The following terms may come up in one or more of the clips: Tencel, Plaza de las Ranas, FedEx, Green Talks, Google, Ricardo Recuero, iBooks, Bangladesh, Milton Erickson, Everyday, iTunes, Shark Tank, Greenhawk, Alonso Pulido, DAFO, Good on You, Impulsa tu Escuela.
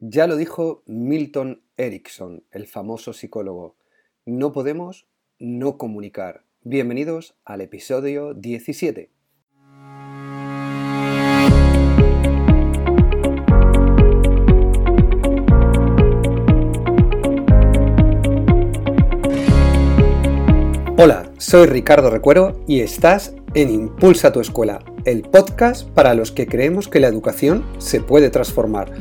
Ya lo dijo Milton Erickson, el famoso psicólogo. No podemos no comunicar. Bienvenidos al episodio 17. Hola, soy Ricardo Recuero y estás en Impulsa tu Escuela, el podcast para los que creemos que la educación se puede transformar,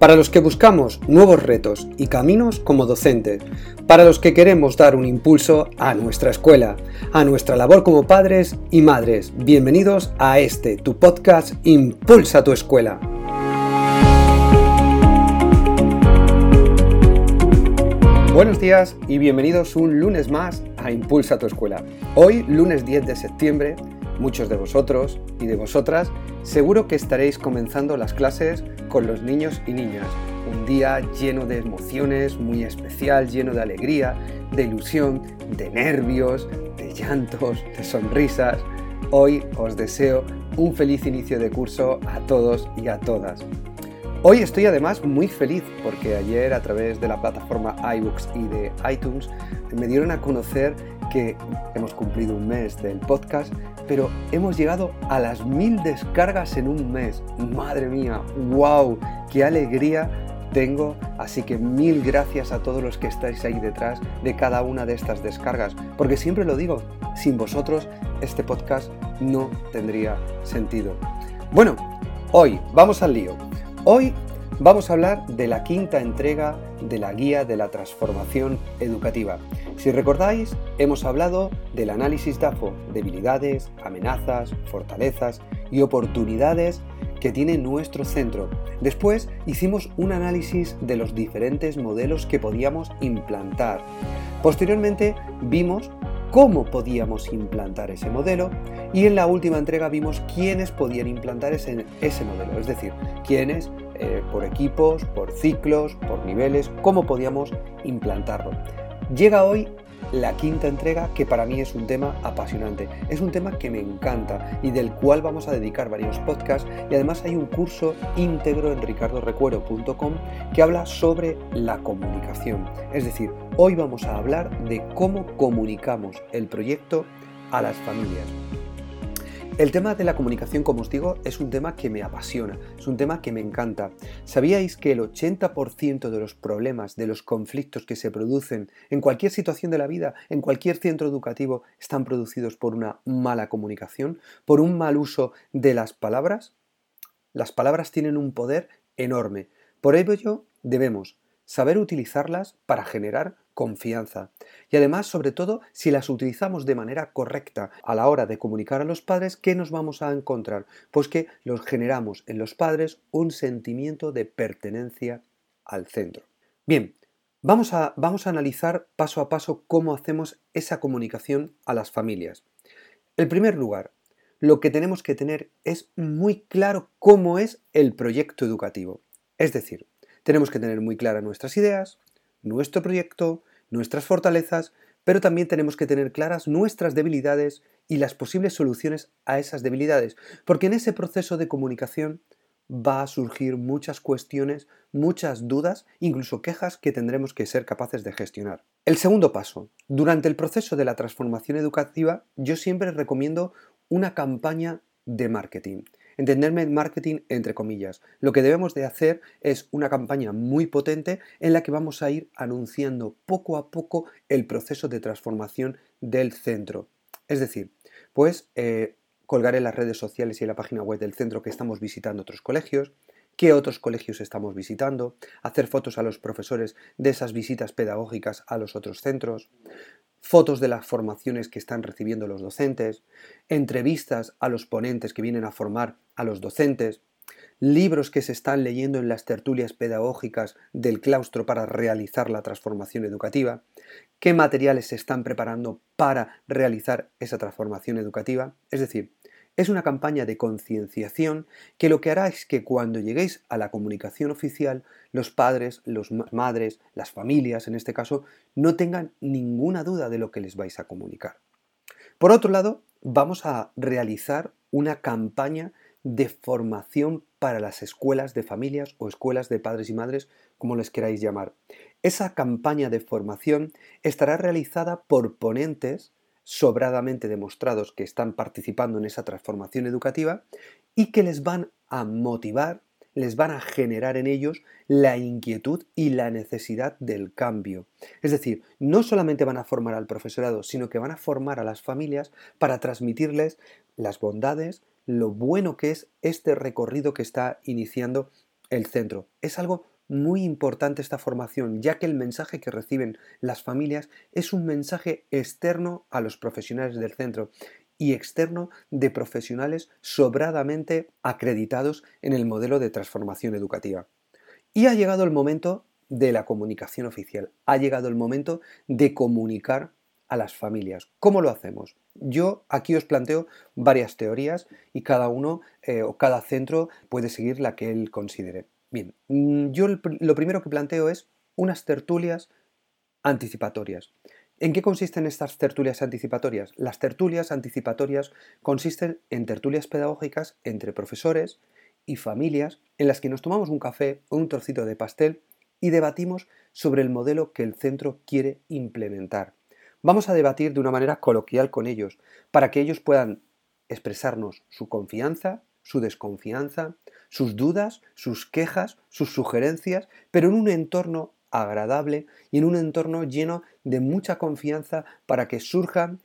para los que buscamos nuevos retos y caminos como docentes, para los que queremos dar un impulso a nuestra escuela, a nuestra labor como padres y madres. Bienvenidos a este, tu podcast Impulsa tu Escuela. Buenos días y bienvenidos un lunes más a Impulsa tu Escuela. Hoy, lunes 10 de septiembre, muchos de vosotros y de vosotras seguro que estaréis comenzando las clases con los niños y niñas. Un día lleno de emociones, muy especial, lleno de alegría, de ilusión, de nervios, de llantos, de sonrisas. Hoy os deseo un feliz inicio de curso a todos y a todas. Hoy estoy además muy feliz porque ayer a través de la plataforma iBooks y de iTunes me dieron a conocer que hemos cumplido un mes del podcast, pero hemos llegado a las 1000 descargas en un mes. ¡Madre mía! ¡Wow! ¡Qué alegría tengo! Así que 1000 gracias a todos los que estáis ahí detrás de cada una de estas descargas, porque siempre lo digo, sin vosotros este podcast no tendría sentido. Bueno, hoy vamos al lío. Hoy vamos a hablar de la quinta entrega de la guía de la transformación educativa. Si recordáis, hemos hablado del análisis DAFO, debilidades, amenazas, fortalezas y oportunidades que tiene nuestro centro. Después hicimos un análisis de los diferentes modelos que podíamos implantar. Posteriormente vimos cómo podíamos implantar ese modelo y en la última entrega vimos quiénes podían implantar ese modelo, es decir, quiénes por equipos, por ciclos, por niveles, cómo podíamos implantarlo. Llega hoy la quinta entrega, que para mí es un tema apasionante, es un tema que me encanta y del cual vamos a dedicar varios podcasts, y además hay un curso íntegro en ricardorecuero.com que habla sobre la comunicación. Es decir, hoy vamos a hablar de cómo comunicamos el proyecto a las familias. El tema de la comunicación, como os digo, es un tema que me apasiona, es un tema que me encanta. ¿Sabíais que el 80% de los problemas, de los conflictos que se producen en cualquier situación de la vida, en cualquier centro educativo, están producidos por una mala comunicación, por un mal uso de las palabras? Las palabras tienen un poder enorme. Por ello, debemos saber utilizarlas para generar confianza. Y además, sobre todo, si las utilizamos de manera correcta a la hora de comunicar a los padres, ¿qué nos vamos a encontrar? Pues que los generamos en los padres un sentimiento de pertenencia al centro. Bien, vamos a analizar paso a paso cómo hacemos esa comunicación a las familias. En primer lugar, lo que tenemos que tener es muy claro cómo es el proyecto educativo. Es decir, tenemos que tener muy claras nuestras ideas, nuestro proyecto, nuestras fortalezas, pero también tenemos que tener claras nuestras debilidades y las posibles soluciones a esas debilidades, porque en ese proceso de comunicación va a surgir muchas cuestiones, muchas dudas, incluso quejas que tendremos que ser capaces de gestionar. El segundo paso, durante el proceso de la transformación educativa, yo siempre recomiendo una campaña de marketing. Entenderme en marketing entre comillas. Lo que debemos de hacer es una campaña muy potente en la que vamos a ir anunciando poco a poco el proceso de transformación del centro. Es decir, pues colgar en las redes sociales y en la página web del centro que estamos visitando otros colegios, qué otros colegios estamos visitando, hacer fotos a los profesores de esas visitas pedagógicas a los otros centros, fotos de las formaciones que están recibiendo los docentes, entrevistas a los ponentes que vienen a formar a los docentes, libros que se están leyendo en las tertulias pedagógicas del claustro para realizar la transformación educativa, qué materiales se están preparando para realizar esa transformación educativa. Es decir, es una campaña de concienciación que lo que hará es que cuando lleguéis a la comunicación oficial, los padres, las madres, las familias en este caso, no tengan ninguna duda de lo que les vais a comunicar. Por otro lado, vamos a realizar una campaña de formación para las escuelas de familias o escuelas de padres y madres, como les queráis llamar. Esa campaña de formación estará realizada por ponentes sobradamente demostrados que están participando en esa transformación educativa y que les van a motivar, les van a generar en ellos la inquietud y la necesidad del cambio. Es decir, no solamente van a formar al profesorado, sino que van a formar a las familias para transmitirles las bondades, lo bueno que es este recorrido que está iniciando el centro. Es algo muy importante esta formación, ya que el mensaje que reciben las familias es un mensaje externo a los profesionales del centro y externo de profesionales sobradamente acreditados en el modelo de transformación educativa. Y ha llegado el momento de la comunicación oficial, ha llegado el momento de comunicar a las familias. ¿Cómo lo hacemos? Yo aquí os planteo varias teorías y cada uno o cada centro puede seguir la que él considere. Bien, yo lo primero que planteo es unas tertulias anticipatorias. ¿En qué consisten estas tertulias anticipatorias? Las tertulias anticipatorias consisten en tertulias pedagógicas entre profesores y familias en las que nos tomamos un café o un trocito de pastel y debatimos sobre el modelo que el centro quiere implementar. Vamos a debatir de una manera coloquial con ellos para que ellos puedan expresarnos su confianza, su desconfianza, sus dudas, sus quejas, sus sugerencias, pero en un entorno agradable y en un entorno lleno de mucha confianza para que surjan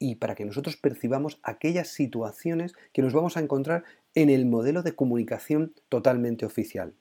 y para que nosotros percibamos aquellas situaciones que nos vamos a encontrar en el modelo de comunicación totalmente oficial.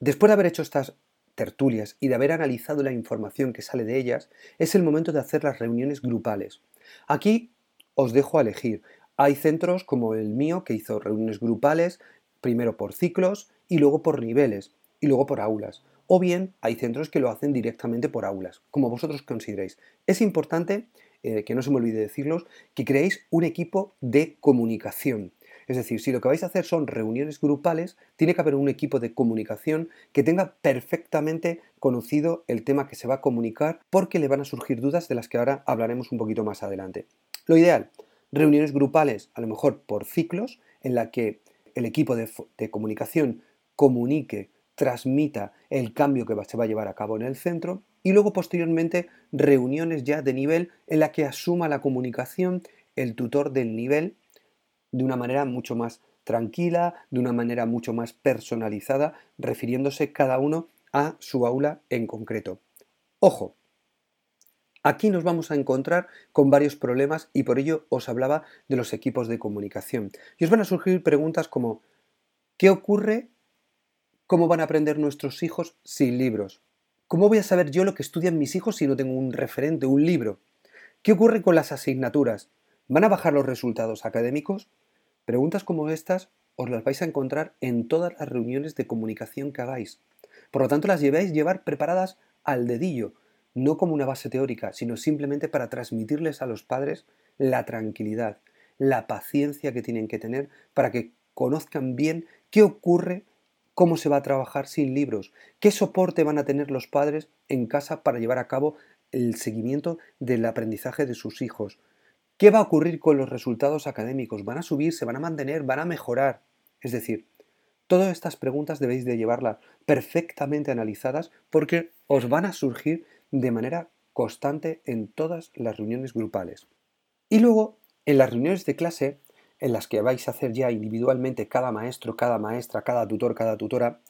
Después de haber hecho estas tertulias y de haber analizado la información que sale de ellas, es el momento de hacer las reuniones grupales. Aquí os dejo a elegir. Hay centros como el mío que hizo reuniones grupales, primero por ciclos y luego por niveles y luego por aulas. O bien hay centros que lo hacen directamente por aulas, como vosotros consideréis. Es importante, que no se me olvide deciros, que creéis un equipo de comunicación. Es decir, si lo que vais a hacer son reuniones grupales, tiene que haber un equipo de comunicación que tenga perfectamente conocido el tema que se va a comunicar, porque le van a surgir dudas de las que ahora hablaremos un poquito más adelante. Lo ideal, reuniones grupales, a lo mejor por ciclos, en la que el equipo de comunicación comunique, transmita el cambio que se va a llevar a cabo en el centro, y luego posteriormente reuniones ya de nivel en la que asuma la comunicación el tutor del nivel de una manera mucho más tranquila, de una manera mucho más personalizada, refiriéndose cada uno a su aula en concreto. Ojo, aquí nos vamos a encontrar con varios problemas y por ello os hablaba de los equipos de comunicación. Y os van a surgir preguntas como ¿qué ocurre? ¿Cómo van a aprender nuestros hijos sin libros? ¿Cómo voy a saber yo lo que estudian mis hijos si no tengo un referente, un libro? ¿Qué ocurre con las asignaturas? ¿Van a bajar los resultados académicos? Preguntas como estas os las vais a encontrar en todas las reuniones de comunicación que hagáis. Por lo tanto, las debéis llevar preparadas al dedillo, no como una base teórica, sino simplemente para transmitirles a los padres la tranquilidad, la paciencia que tienen que tener para que conozcan bien qué ocurre, cómo se va a trabajar sin libros, qué soporte van a tener los padres en casa para llevar a cabo el seguimiento del aprendizaje de sus hijos, qué va a ocurrir con los resultados académicos, van a subir, se van a mantener, van a mejorar. Es decir, todas estas preguntas debéis de llevarlas perfectamente analizadas porque os van a surgir de manera constante en todas las reuniones grupales. Y luego, en las reuniones de clase, en las que vais a hacer ya individualmente cada maestro, cada maestra, cada tutor, cada tutora,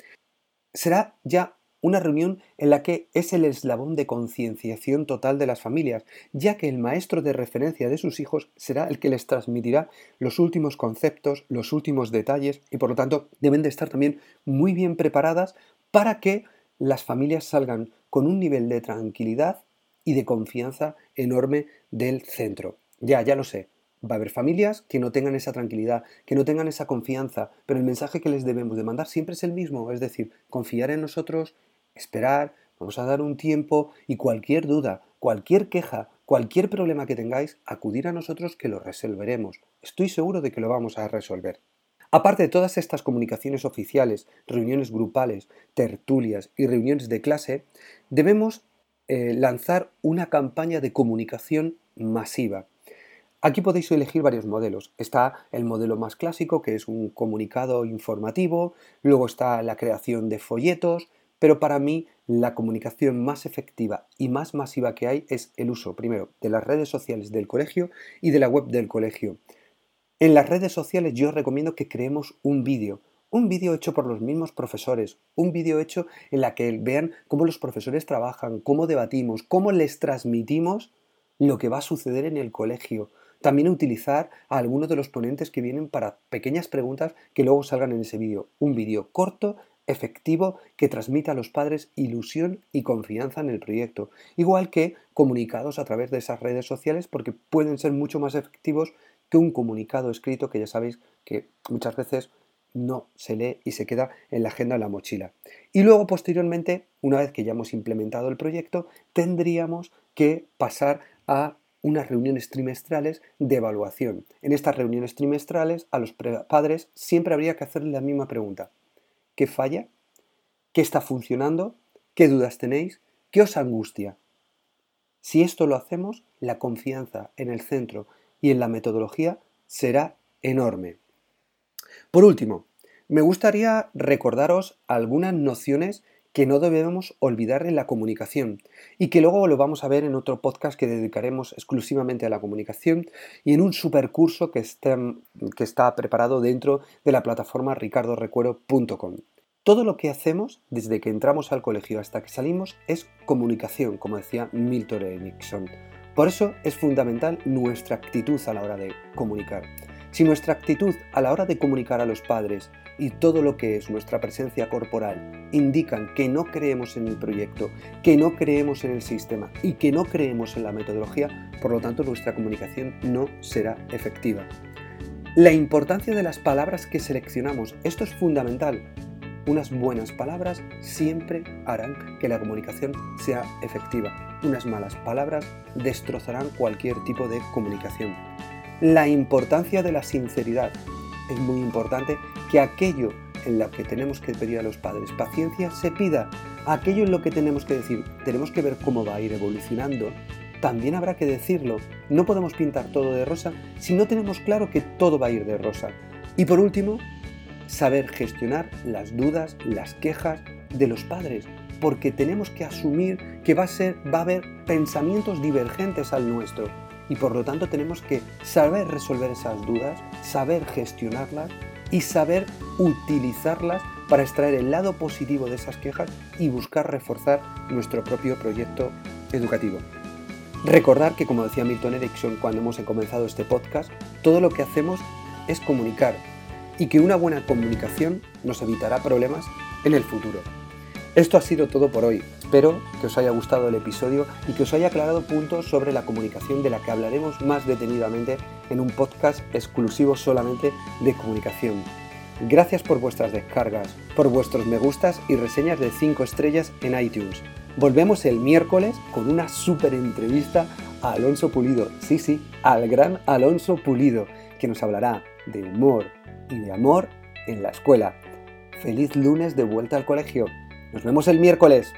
será ya una reunión en la que es el eslabón de concienciación total de las familias, ya que el maestro de referencia de sus hijos será el que les transmitirá los últimos conceptos, los últimos detalles, y por lo tanto deben de estar también muy bien preparadas para que las familias salgan con un nivel de tranquilidad y de confianza enorme del centro. Ya lo sé. Va a haber familias que no tengan esa tranquilidad, que no tengan esa confianza, pero el mensaje que les debemos de mandar siempre es el mismo, es decir, confiar en nosotros, esperar, vamos a dar un tiempo y cualquier duda, cualquier queja, cualquier problema que tengáis, acudir a nosotros que lo resolveremos. Estoy seguro de que lo vamos a resolver. Aparte de todas estas comunicaciones oficiales, reuniones grupales, tertulias y reuniones de clase, debemos lanzar una campaña de comunicación masiva. Aquí podéis elegir varios modelos. Está el modelo más clásico, que es un comunicado informativo, luego está la creación de folletos, pero para mí la comunicación más efectiva y más masiva que hay es el uso, primero, de las redes sociales del colegio y de la web del colegio. En las redes sociales yo os recomiendo que creemos un vídeo hecho por los mismos profesores, un vídeo hecho en la que vean cómo los profesores trabajan, cómo debatimos, cómo les transmitimos lo que va a suceder en el colegio. También utilizar a algunos de los ponentes que vienen para pequeñas preguntas que luego salgan en ese vídeo. Un vídeo corto, efectivo, que transmita a los padres ilusión y confianza en el proyecto. Igual que comunicados a través de esas redes sociales, porque pueden ser mucho más efectivos que un comunicado escrito que ya sabéis que muchas veces no se lee y se queda en la agenda o en la mochila. Y luego, posteriormente, una vez que ya hemos implementado el proyecto, tendríamos que pasar a unas reuniones trimestrales de evaluación. En estas reuniones trimestrales, a los padres siempre habría que hacerles la misma pregunta. ¿Qué falla? ¿Qué está funcionando? ¿Qué dudas tenéis? ¿Qué os angustia? Si esto lo hacemos, la confianza en el centro y en la metodología será enorme. Por último, me gustaría recordaros algunas nociones que no debemos olvidar en la comunicación y que luego lo vamos a ver en otro podcast que dedicaremos exclusivamente a la comunicación y en un supercurso que está preparado dentro de la plataforma ricardorecuero.com. Todo lo que hacemos desde que entramos al colegio hasta que salimos es comunicación, como decía Milton Erickson. Por eso es fundamental nuestra actitud a la hora de comunicar. Si nuestra actitud a la hora de comunicar a los padres y todo lo que es nuestra presencia corporal indican que no creemos en el proyecto, que no creemos en el sistema y que no creemos en la metodología, por lo tanto nuestra comunicación no será efectiva. La importancia de las palabras que seleccionamos, esto es fundamental. Unas buenas palabras siempre harán que la comunicación sea efectiva. Unas malas palabras destrozarán cualquier tipo de comunicación. La importancia de la sinceridad. Es muy importante que aquello en lo que tenemos que pedir a los padres paciencia se pida. Aquello en lo que tenemos que decir, tenemos que ver cómo va a ir evolucionando, también habrá que decirlo. No podemos pintar todo de rosa si no tenemos claro que todo va a ir de rosa. Y por último, saber gestionar las dudas, las quejas de los padres, porque tenemos que asumir que va a haber pensamientos divergentes al nuestro. Y por lo tanto tenemos que saber resolver esas dudas, saber gestionarlas y saber utilizarlas para extraer el lado positivo de esas quejas y buscar reforzar nuestro propio proyecto educativo. Recordar que, como decía Milton Erickson cuando hemos comenzado este podcast, todo lo que hacemos es comunicar y que una buena comunicación nos evitará problemas en el futuro. Esto ha sido todo por hoy. Espero que os haya gustado el episodio y que os haya aclarado puntos sobre la comunicación de la que hablaremos más detenidamente en un podcast exclusivo solamente de comunicación. Gracias por vuestras descargas, por vuestros me gustas y reseñas de 5 estrellas en iTunes. Volvemos el miércoles con una súper entrevista a Alonso Pulido, sí, al gran Alonso Pulido, que nos hablará de humor y de amor en la escuela. ¡Feliz lunes de vuelta al colegio! ¡Nos vemos el miércoles!